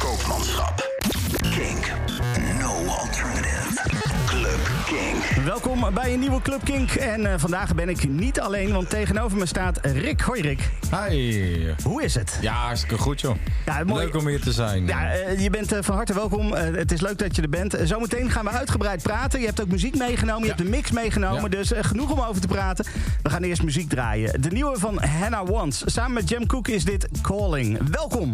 Koopmanschap. Kink. No alternative. Club Kink. Welkom bij een nieuwe Club Kink. En vandaag ben ik niet alleen, want tegenover me staat Rick. Hoi Rick. Hi. Hoe is het? Ja, hartstikke goed joh. Ja, mooi. Leuk om hier te zijn. Ja, je bent van harte welkom. Het is leuk dat je er bent. Zometeen gaan we uitgebreid praten. Je hebt ook muziek meegenomen. Je hebt de mix meegenomen. Ja. Dus genoeg om over te praten. We gaan eerst muziek draaien. De nieuwe van Hannah Wants. Samen met Jim Cook is dit Calling. Welkom.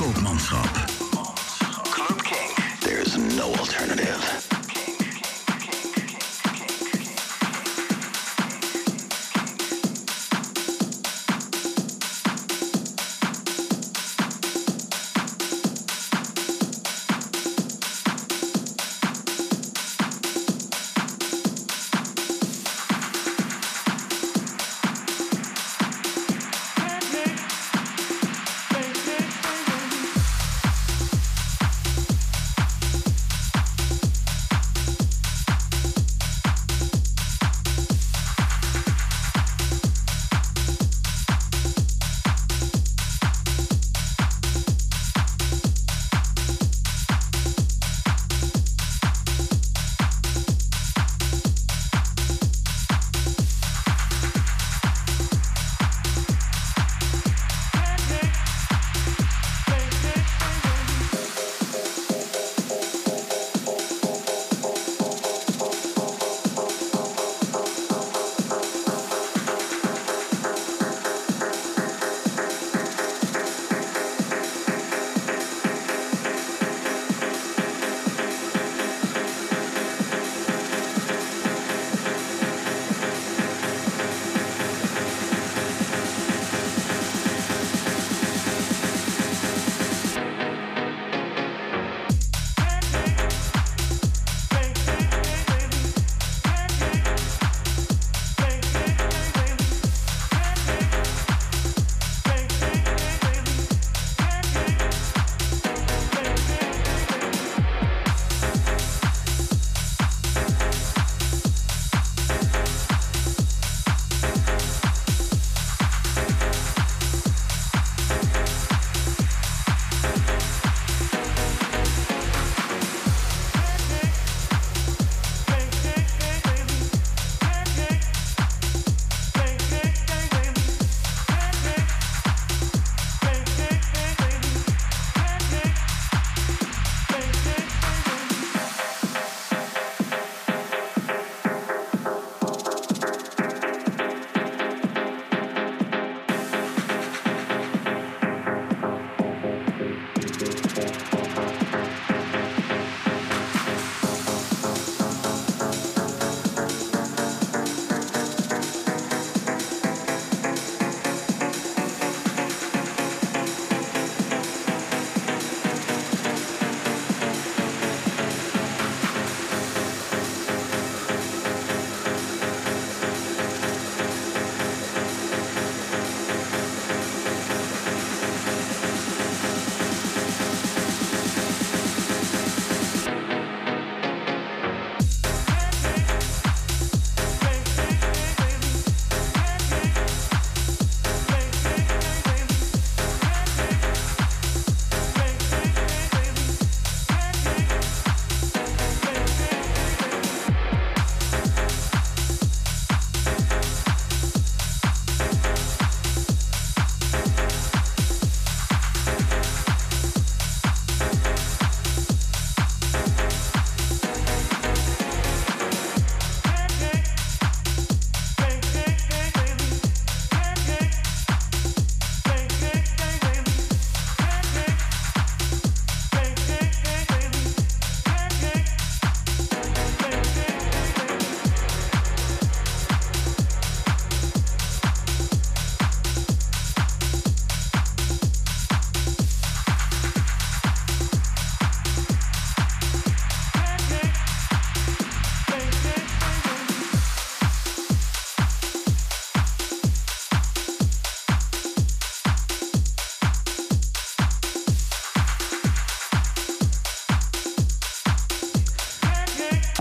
Koopmanschap. Club King. There is no alternative.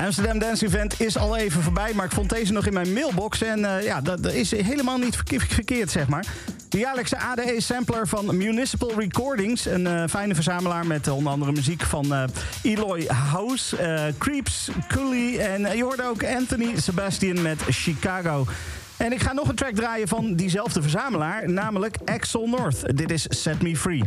Amsterdam Dance Event is al even voorbij, maar ik vond deze nog in mijn mailbox. En ja, dat is helemaal niet verkeerd, zeg maar. De jaarlijkse ADE-sampler van Municipal Recordings. Een fijne verzamelaar met onder andere muziek van Eloy House, Creeps, Cooley en je hoorde ook Anthony Sebastian met Chicago. En ik ga nog een track draaien van diezelfde verzamelaar, namelijk Axel North. Dit is Set Me Free.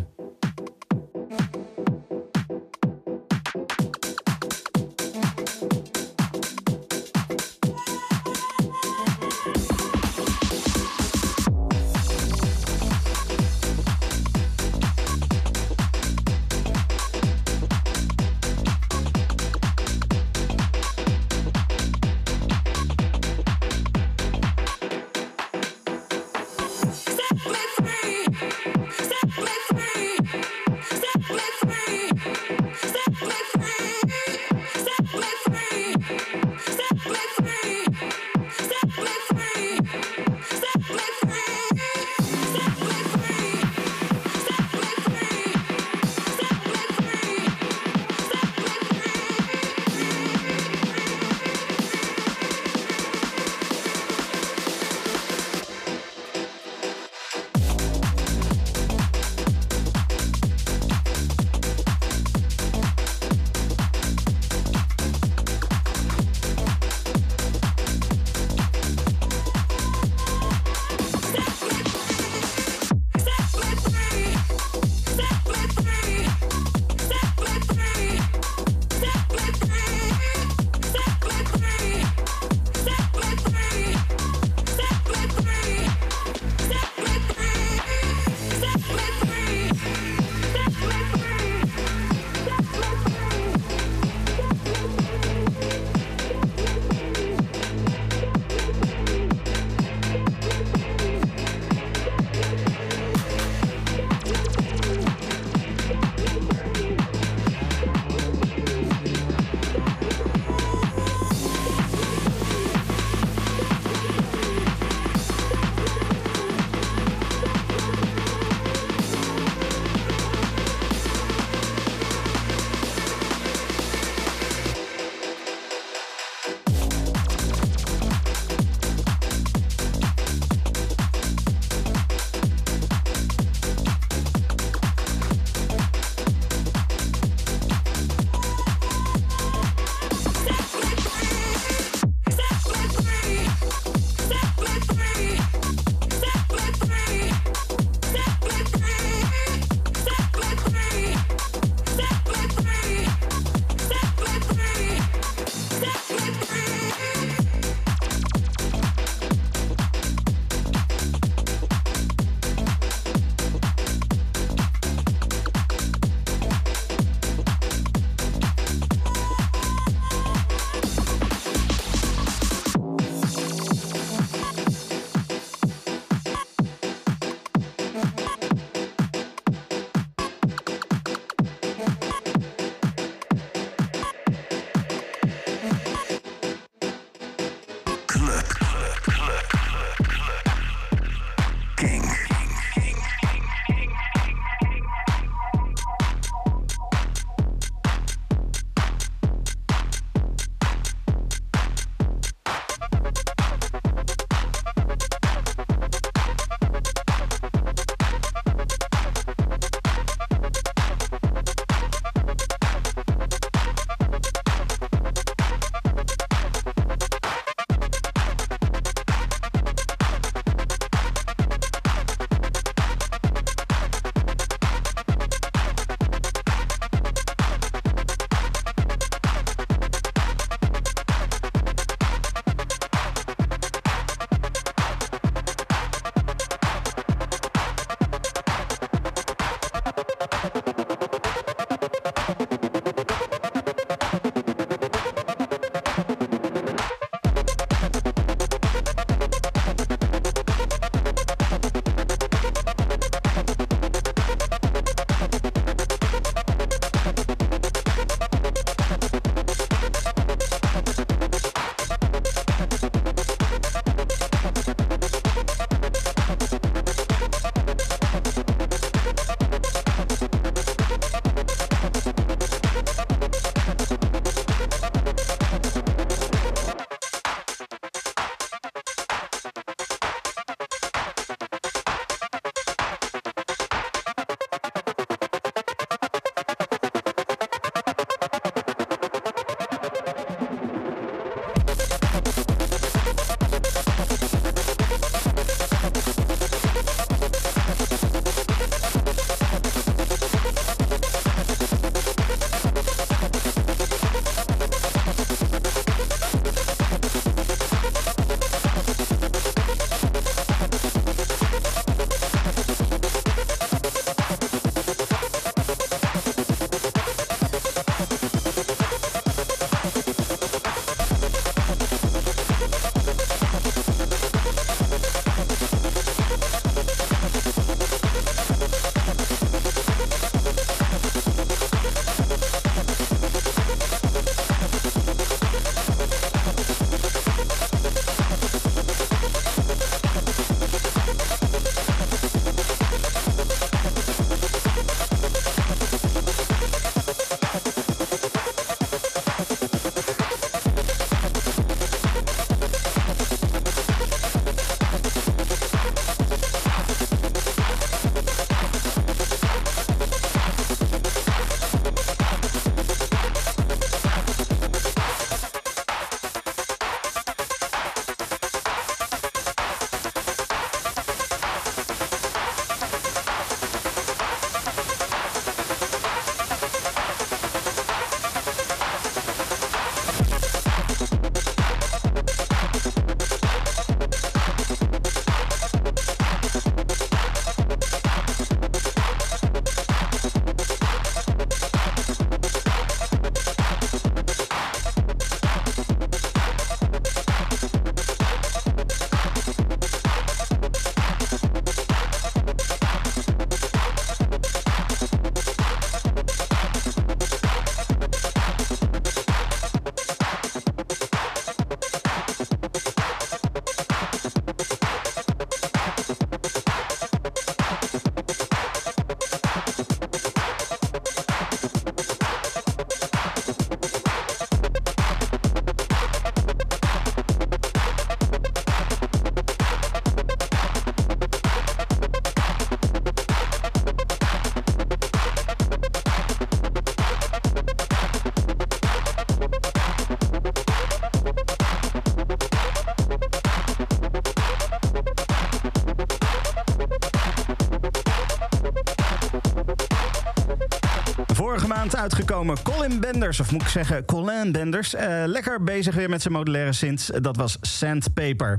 Uitgekomen Colin Benders, of moet ik zeggen Colin Benders. Lekker bezig weer met zijn modulaire synths. Dat was Sandpaper.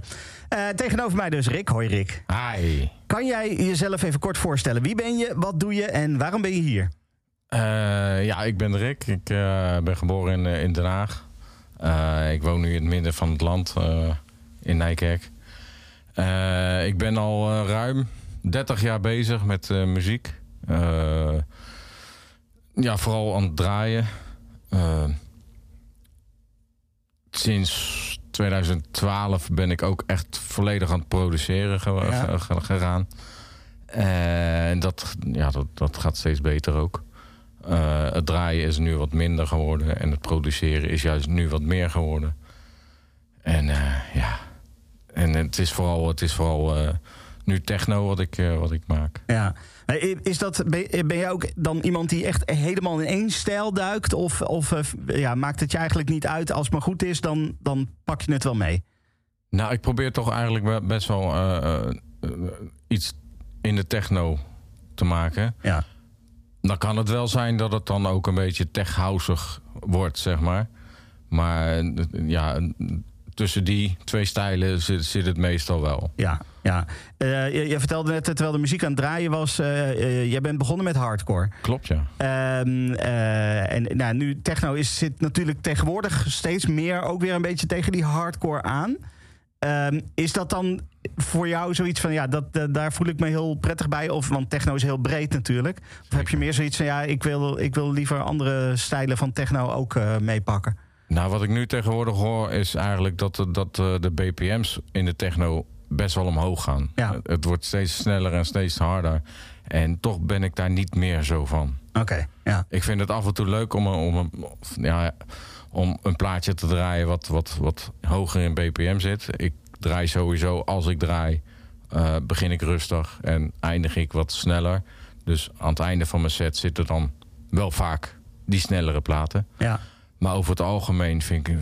Tegenover mij dus Rick. Hoi Rick. Hi. Kan jij jezelf even kort voorstellen? Wie ben je, wat doe je en waarom ben je hier? Ja, ik ben Rick. Ik ben geboren in Den Haag. Ik woon nu in het midden van het land, in Nijkerk. Ik ben al ruim 30 jaar bezig met muziek. Ja, vooral aan het draaien. Sinds 2012 ben ik ook echt volledig aan het produceren gegaan. En dat gaat steeds beter ook. Het draaien is nu wat minder geworden. En het produceren is juist nu wat meer geworden. En ja. En het is vooral nu techno wat ik maak. Ja. Ben jij ook dan iemand die echt helemaal in één stijl duikt? Of maakt het je eigenlijk niet uit? Als het maar goed is, dan pak je het wel mee. Nou, ik probeer toch eigenlijk best wel iets in de techno te maken. Ja. Dan kan het wel zijn dat het dan ook een beetje tech-housig wordt, zeg maar. Maar ja, tussen die twee stijlen zit het meestal wel. Ja, ja. Je vertelde net, terwijl de muziek aan het draaien was, jij bent begonnen met hardcore. Klopt, ja. En nu techno zit natuurlijk tegenwoordig steeds meer ook weer een beetje tegen die hardcore aan. Is dat dan voor jou zoiets van, ja, daar voel ik me heel prettig bij? Want techno is heel breed natuurlijk. Of Zeker. Heb je meer zoiets van, ja, ik wil liever andere stijlen van techno ook meepakken? Nou, wat ik nu tegenwoordig hoor is eigenlijk dat de BPM's in de techno best wel omhoog gaan. Ja. Het wordt steeds sneller en steeds harder. En toch ben ik daar niet meer zo van. Oké, ja. Ik vind het af en toe leuk om een plaatje te draaien wat hoger in BPM zit. Ik draai sowieso, als ik draai, begin ik rustig en eindig ik wat sneller. Dus aan het einde van mijn set zitten dan wel vaak die snellere platen. Ja. Maar over het algemeen vind ik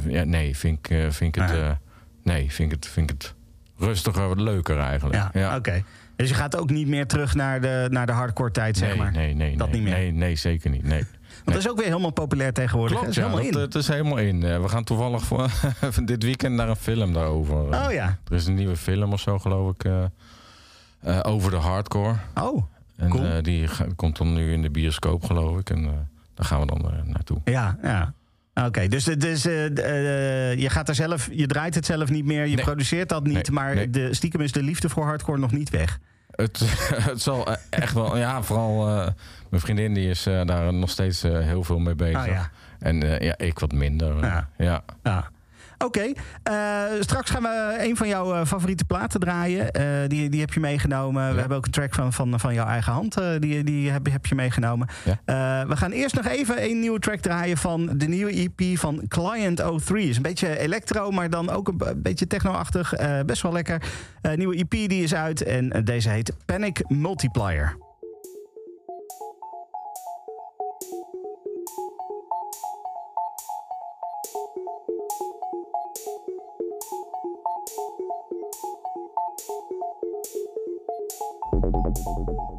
het rustiger, wat leuker eigenlijk. Ja, ja. Oké. Dus je gaat ook niet meer terug naar de hardcore tijd, zeg maar? Nee. Dat niet meer? Nee, zeker niet. Nee. Want dat is ook weer helemaal populair tegenwoordig. Klopt, ja. Het is helemaal in. We gaan toevallig dit weekend naar een film daarover. Oh ja. Er is een nieuwe film of zo, geloof ik. Over de hardcore. Oh, cool. En die komt dan nu in de bioscoop, geloof ik. En daar gaan we dan naartoe. Ja, ja. Oké, dus je gaat je draait het zelf niet meer, je produceert dat niet. Maar stiekem is de liefde voor hardcore nog niet weg. Het zal echt wel... Ja, vooral mijn vriendin die is daar nog steeds heel veel mee bezig. Ah, ja. En ik wat minder. Ja. Ja. Oké, straks gaan we een van jouw favoriete platen draaien. Die heb je meegenomen. Ja. We hebben ook een track van jouw eigen hand. Die heb je meegenomen. Ja. We gaan eerst nog even een nieuwe track draaien van de nieuwe EP van Client_03. Is een beetje electro, maar dan ook een beetje techno-achtig. Best wel lekker. Nieuwe EP die is uit en deze heet Panic Multiplier. Multiplier.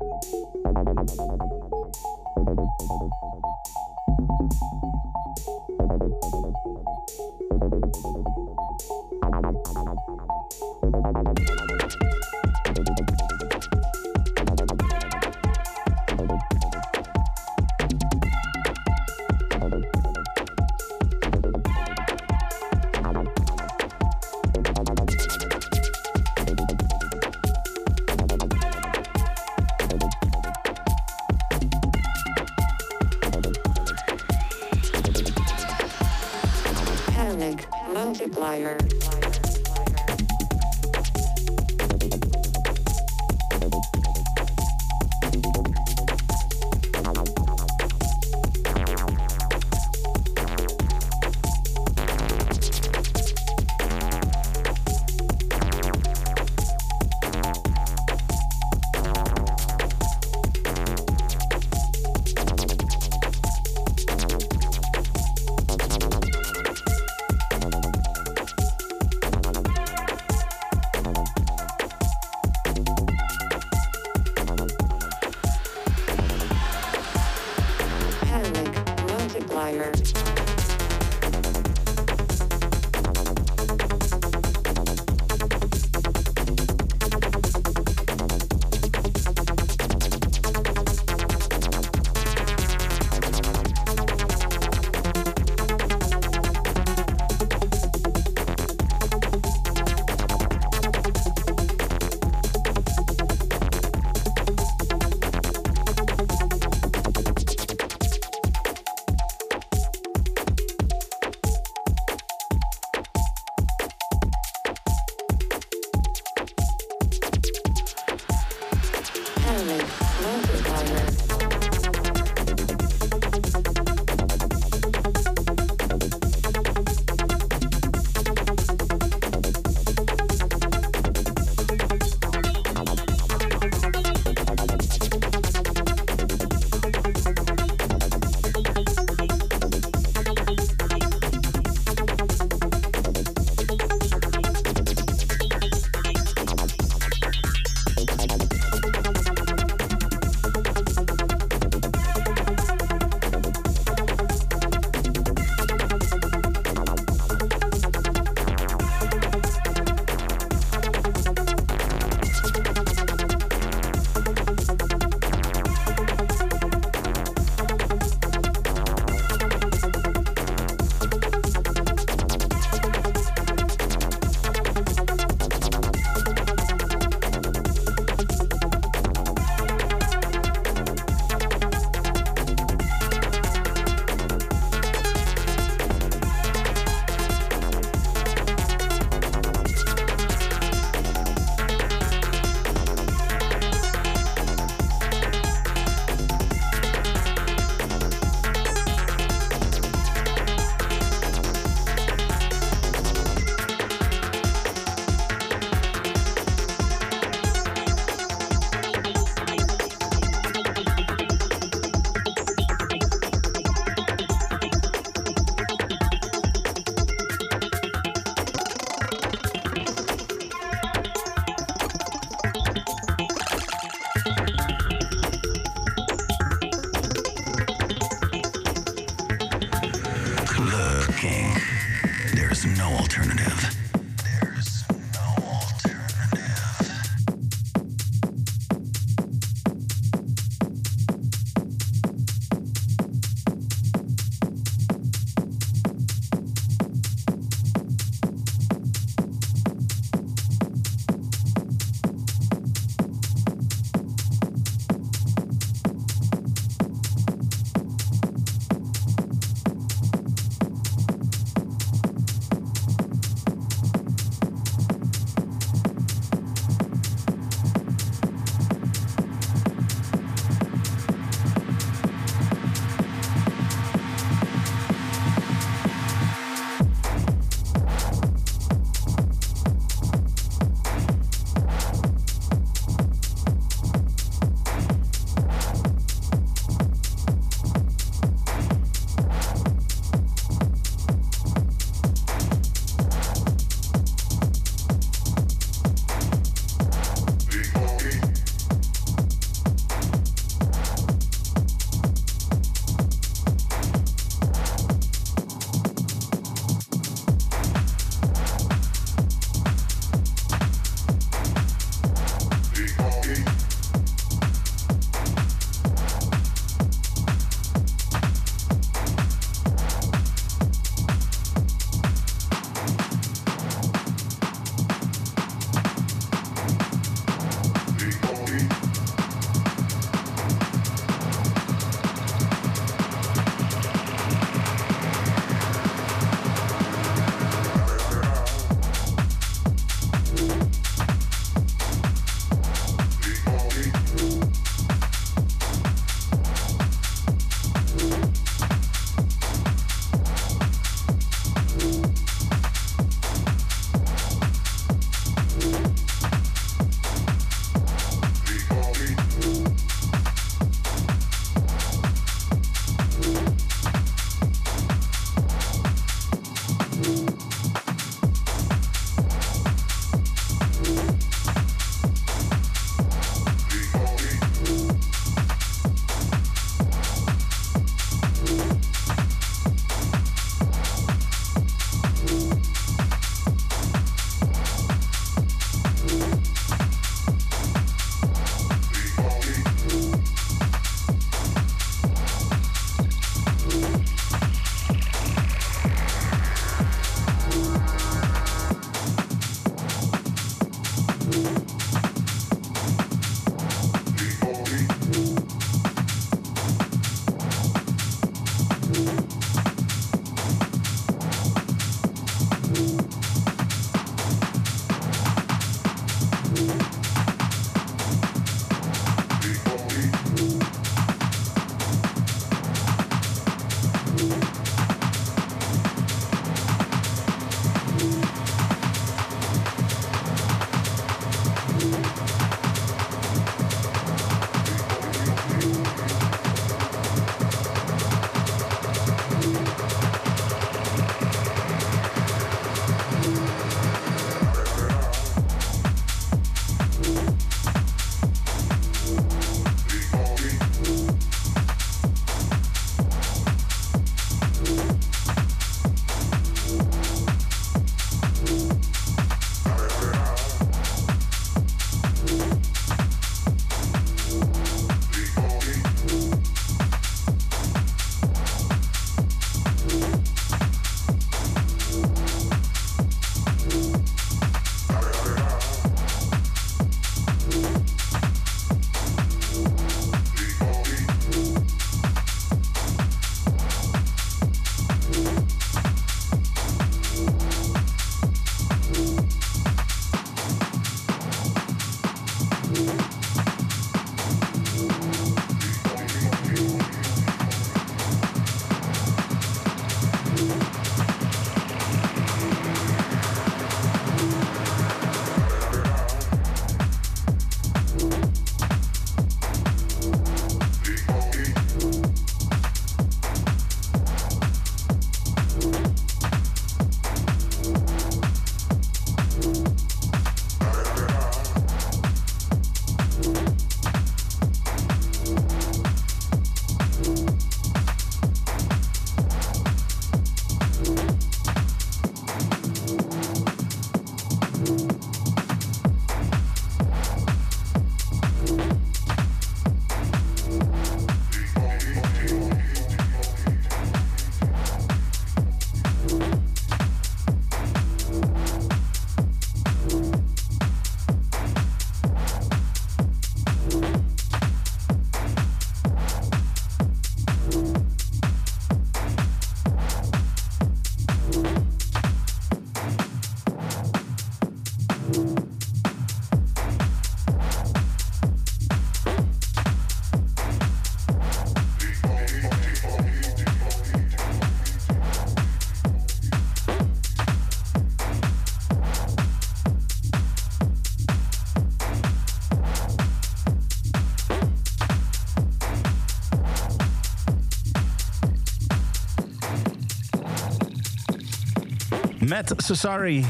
Met Cesari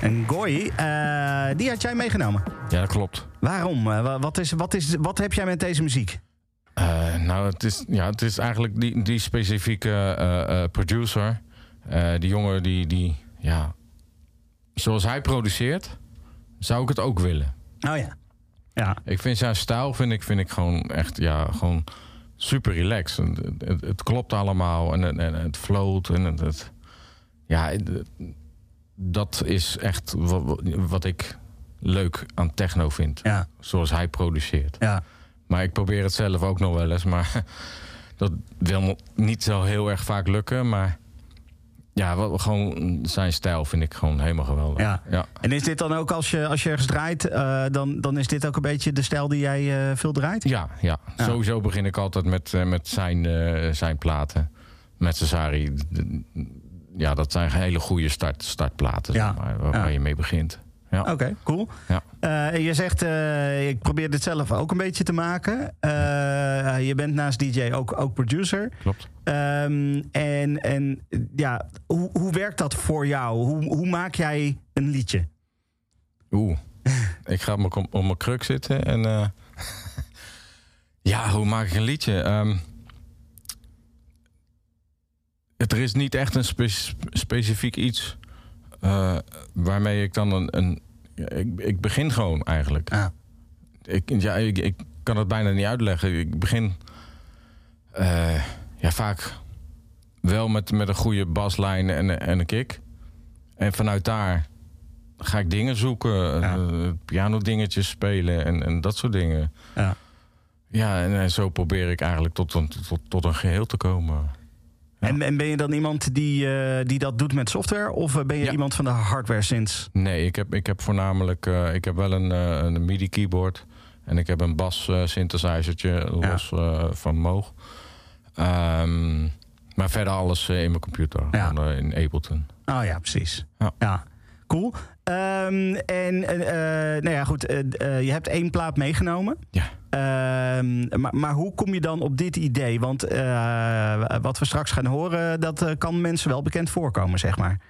en Goy, die had jij meegenomen. Ja, dat klopt. Waarom? Wat heb jij met deze muziek? Nou, het is eigenlijk die specifieke producer. Die jongen die, zoals hij produceert, zou ik het ook willen. Oh ja. Ja. Ik vind zijn stijl vind ik gewoon echt, ja, gewoon super relaxed. Het klopt allemaal en het float en het ja, dat is echt wat ik leuk aan techno vind. Ja. Zoals hij produceert. Ja. Maar ik probeer het zelf ook nog wel eens. Maar dat wil niet zo heel erg vaak lukken. Maar ja, gewoon zijn stijl vind ik gewoon helemaal geweldig. Ja. Ja. En is dit dan ook, als je ergens draait... Dan is dit ook een beetje de stijl die jij veel draait? Ja, ja, ja. Sowieso begin ik altijd met zijn platen. Met Cesari... Ja, dat zijn hele goede startplaten, ja, zeg maar, waar je mee begint. Ja. Oké, cool. Ja. Je zegt, ik probeer dit zelf ook een beetje te maken. Je bent naast DJ ook producer. Klopt. En hoe werkt dat voor jou? Hoe maak jij een liedje? Ik ga op mijn kruk zitten. En ja, hoe maak ik een liedje? Er is niet echt een specifiek iets waarmee ik dan ik begin gewoon eigenlijk. Ah. Ik kan het bijna niet uitleggen. Ik begin vaak wel met een goede baslijn en een kick. En vanuit daar ga ik dingen zoeken, piano dingetjes spelen en dat soort dingen. Ja, ja en zo probeer ik eigenlijk tot een geheel te komen. Ja. En ben je dan iemand die dat doet met software? Of ben je iemand van de hardware synths? Nee, ik heb voornamelijk... ik heb wel een MIDI-keyboard. En ik heb een bas-synthesizertje los van Moog. Maar verder alles in mijn computer. Ja. In Ableton. Oh ja, precies. Ja, ja. Cool. Nou ja, goed. Je hebt 1 plaat meegenomen. Ja. Maar hoe kom je dan op dit idee? Want wat we straks gaan horen, dat kan mensen wel bekend voorkomen, zeg maar.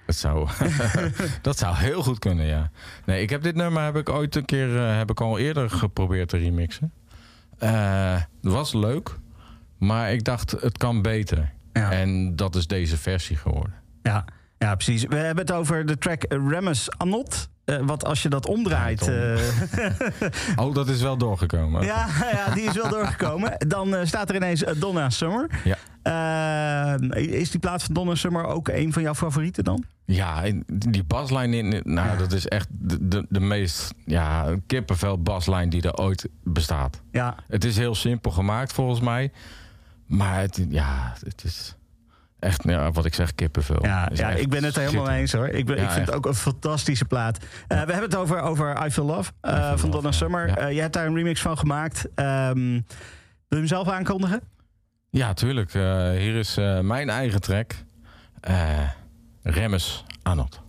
Dat zou heel goed kunnen, ja. Nee, ik heb dit nummer ooit een keer al eerder geprobeerd te remixen. Het was leuk, maar ik dacht, het kan beter. Ja. En dat is deze versie geworden. Ja. Ja, precies. We hebben het over de track Remmus Annod. Wat als je dat omdraait... Oh, dat is wel doorgekomen. Ja, die is wel doorgekomen. Dan staat er ineens Donna Summer. Ja. Is die plaat van Donna Summer ook een van jouw favorieten dan? Ja, die baslijn dat is echt de meest kippenvel baslijn die er ooit bestaat. Ja. Het is heel simpel gemaakt volgens mij. Maar het is... Echt, wat ik zeg, kippenvel. Ja, ik ben het er helemaal mee eens hoor. Ik vind het ook een fantastische plaat. We hebben het over I Feel Love van Donna Summer. Ja. Je hebt daar een remix van gemaakt. Wil je hem zelf aankondigen? Ja, tuurlijk. Hier is mijn eigen track. Remmus Annod.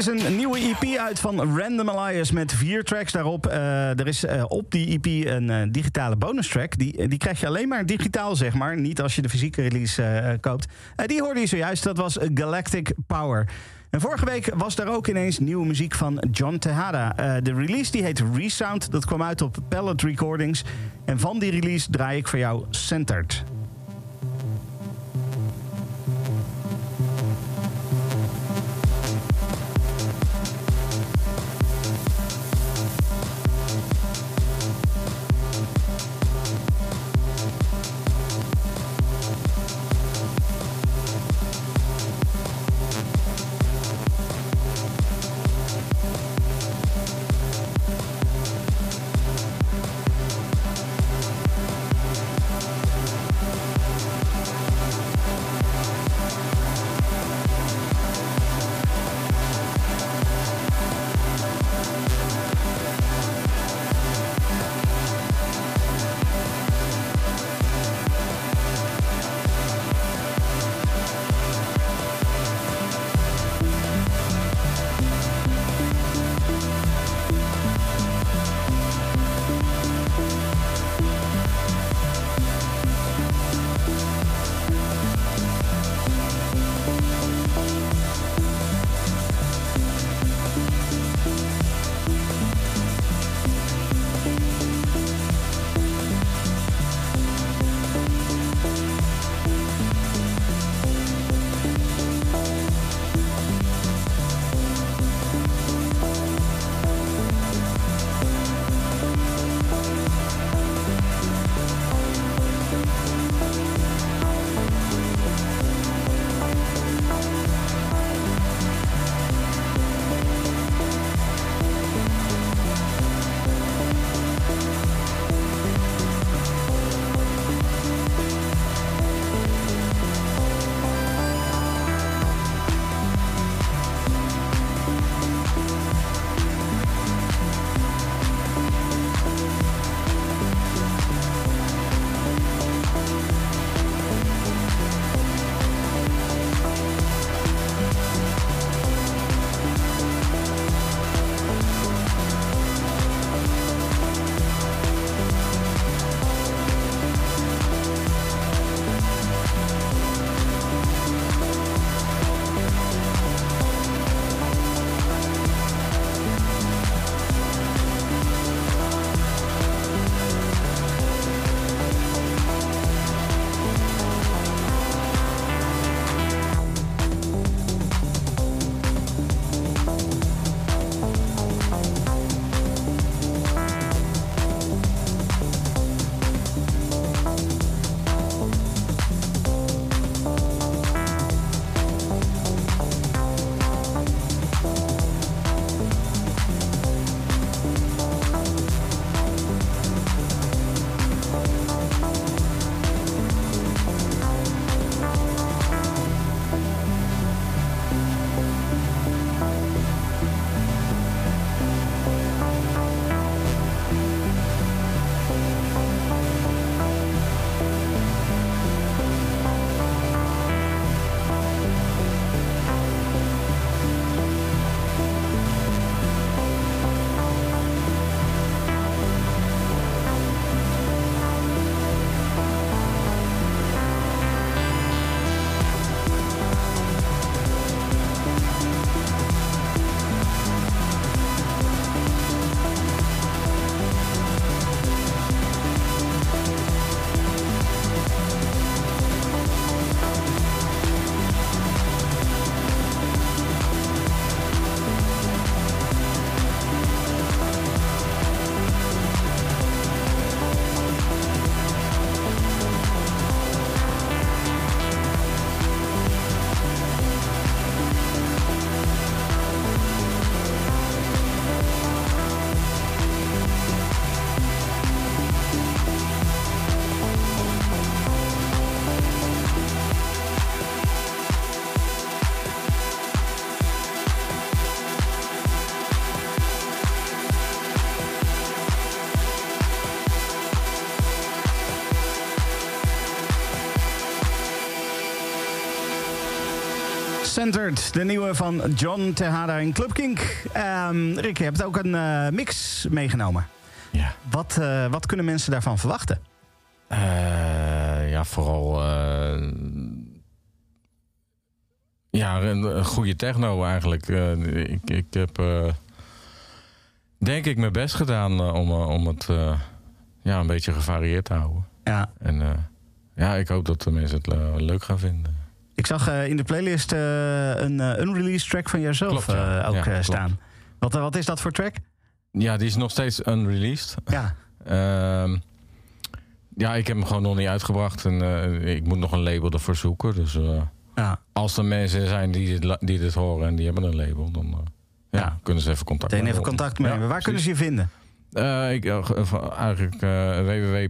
is een nieuwe EP uit van Random Alias met 4 tracks daarop. Er is op die EP een digitale bonus track. Die krijg je alleen maar digitaal, zeg maar. Niet als je de fysieke release koopt. Die hoorde je zojuist, dat was Galactic Power. En vorige week was daar ook ineens nieuwe muziek van John Tejada. De release die heet Resound. Dat kwam uit op Pallet Recordings. En van die release draai ik voor jou Centered. Centered, de nieuwe van John Tejada en Club Kink. Rick, je hebt ook een mix meegenomen. Ja. Wat kunnen mensen daarvan verwachten? Ja, vooral... ja, een goede techno eigenlijk. Ik heb... denk ik mijn best gedaan om het een beetje gevarieerd te houden. Ja. En ik hoop dat de mensen het leuk gaan vinden. Ik zag in de playlist een unreleased track van jouzelf staan. Wat is dat voor track? Ja, die is nog steeds unreleased. Ja. Ik heb hem gewoon nog niet uitgebracht. En ik moet nog een label ervoor zoeken. Dus als er mensen zijn die dit horen en die hebben een label... dan kunnen ze even contact maken. Even contact mee. Ja, waar precies. Kunnen ze je vinden?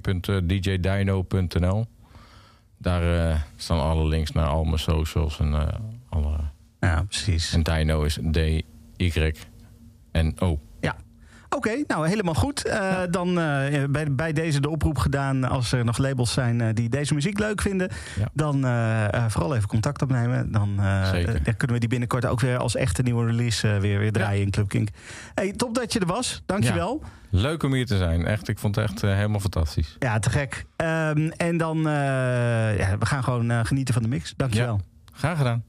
www.djdyno.nl. Daar staan alle links naar al mijn socials en alle... Ja, precies. En Dyno is D-Y-N-O. Ja. Oké, nou helemaal goed. Dan bij deze de oproep gedaan. Als er nog labels zijn die deze muziek leuk vinden... Ja. Dan vooral even contact opnemen. Dan kunnen we die binnenkort ook weer als echte nieuwe release weer draaien in Club Kink. Hey, top dat je er was. Dankjewel. Ja. Leuk om hier te zijn. Echt, ik vond het echt helemaal fantastisch. Ja, te gek. En dan we gaan gewoon genieten van de mix. Dankjewel. Ja. Graag gedaan.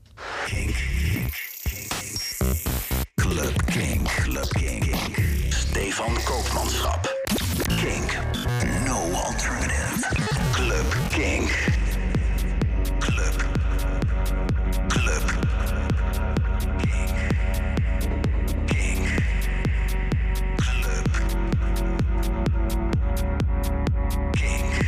Club Kink, Club Kink. Stefan Koopmanschap. Kink, no alternative. Club Kink. Club Kink. Kink. Club Kink. Kink.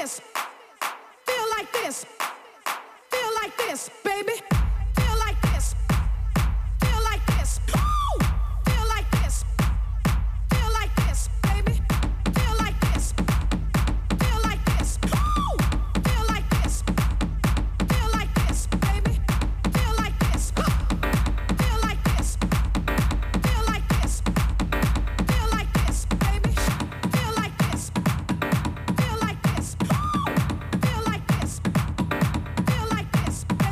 this, feel like this, feel like this, baby. Feel like this, feel like this. Woo! Feel like this, feel like this, baby. Feel like this, feel like this. Woo! Feel like this, feel like this, baby. Feel like this, feel like this, feel like this, feel like this, baby. Feel like this, feel like this. Woo! Feel like this, feel like this, baby.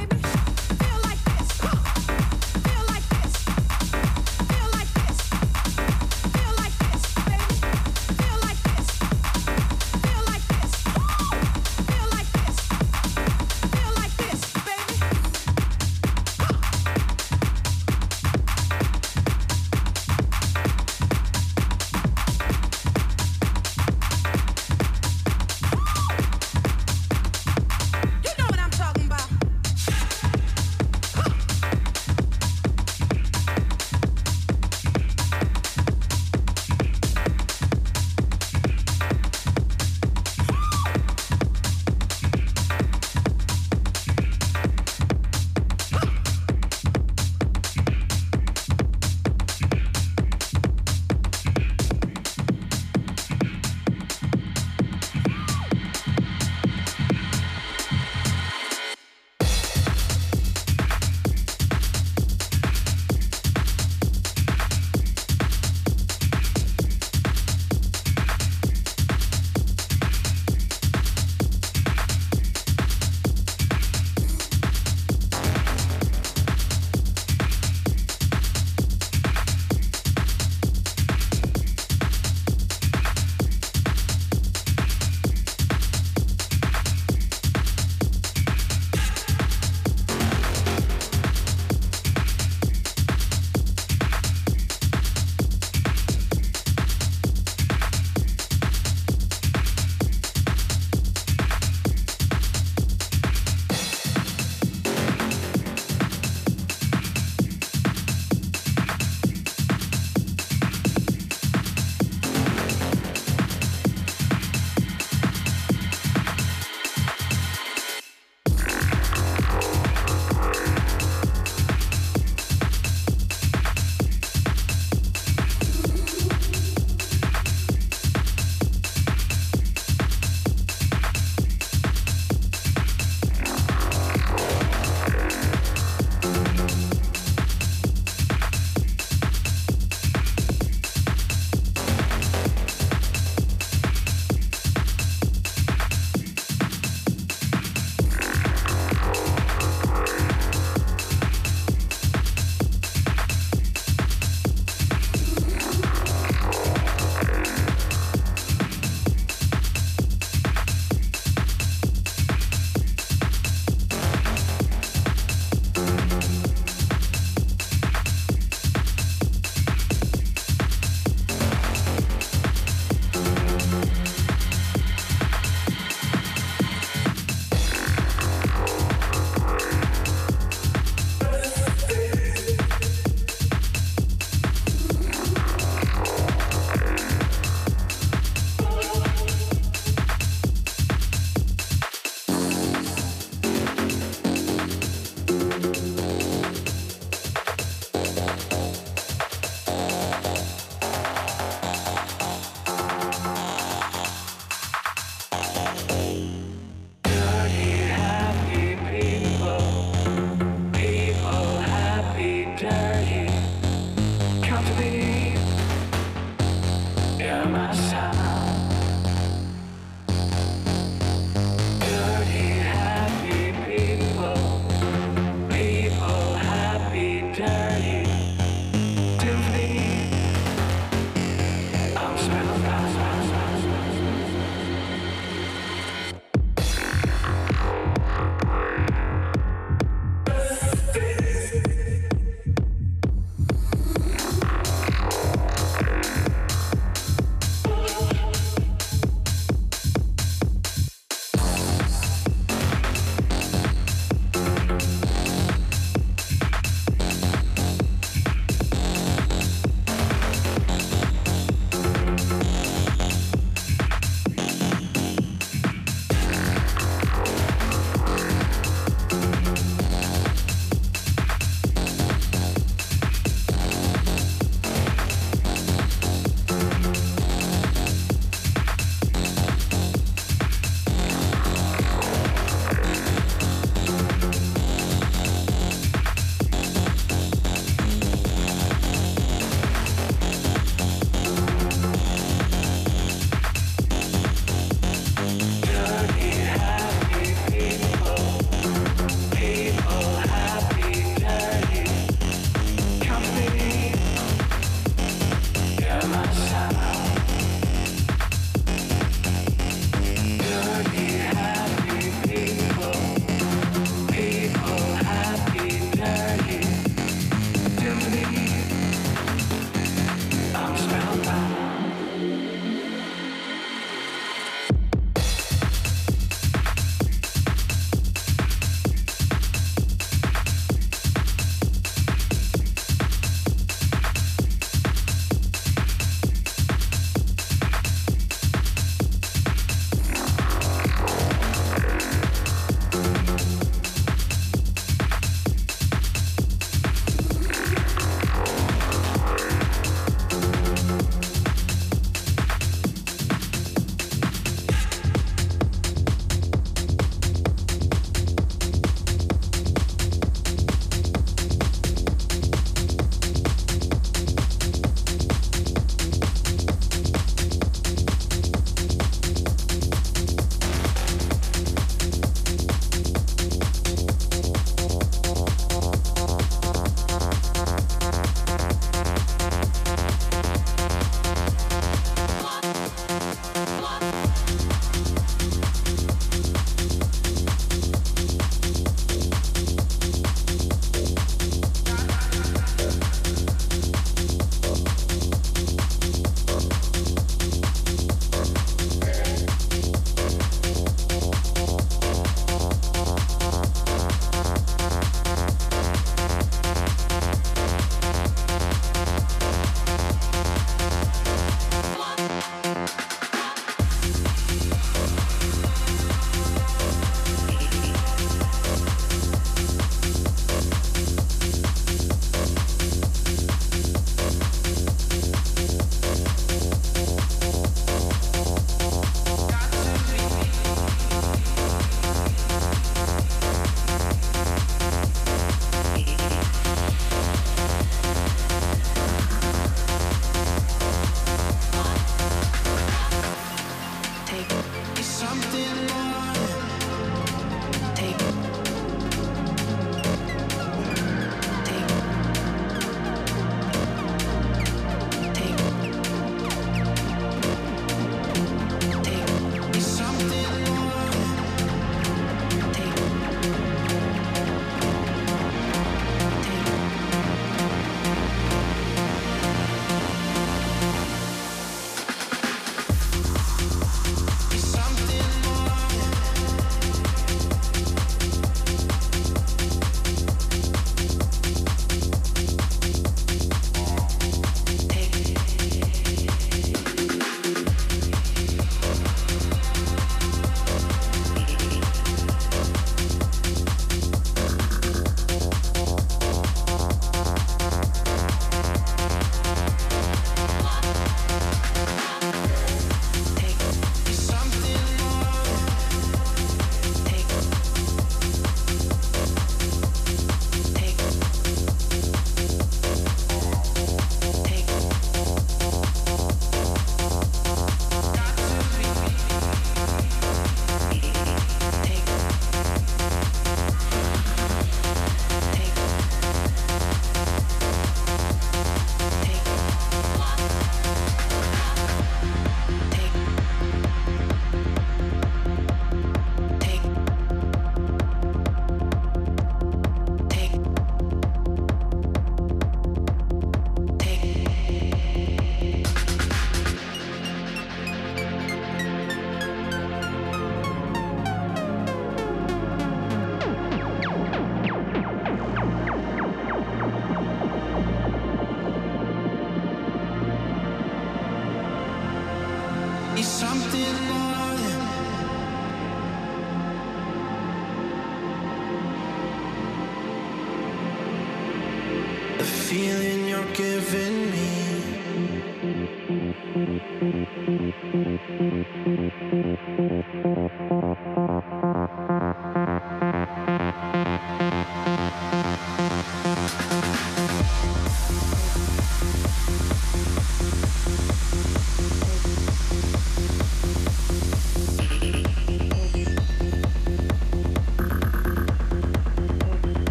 feeling you're giving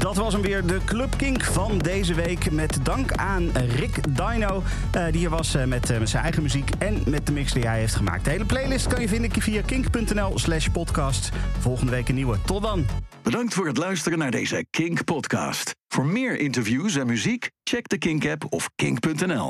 Dat was hem weer, de Club Kink van deze week. Met dank aan Rick Dyno, die hier was met zijn eigen muziek en met de mix die hij heeft gemaakt. De hele playlist kan je vinden via kink.nl/podcast. Volgende week een nieuwe. Tot dan. Bedankt voor het luisteren naar deze Kink podcast. Voor meer interviews en muziek, check de Kink-app of kink.nl.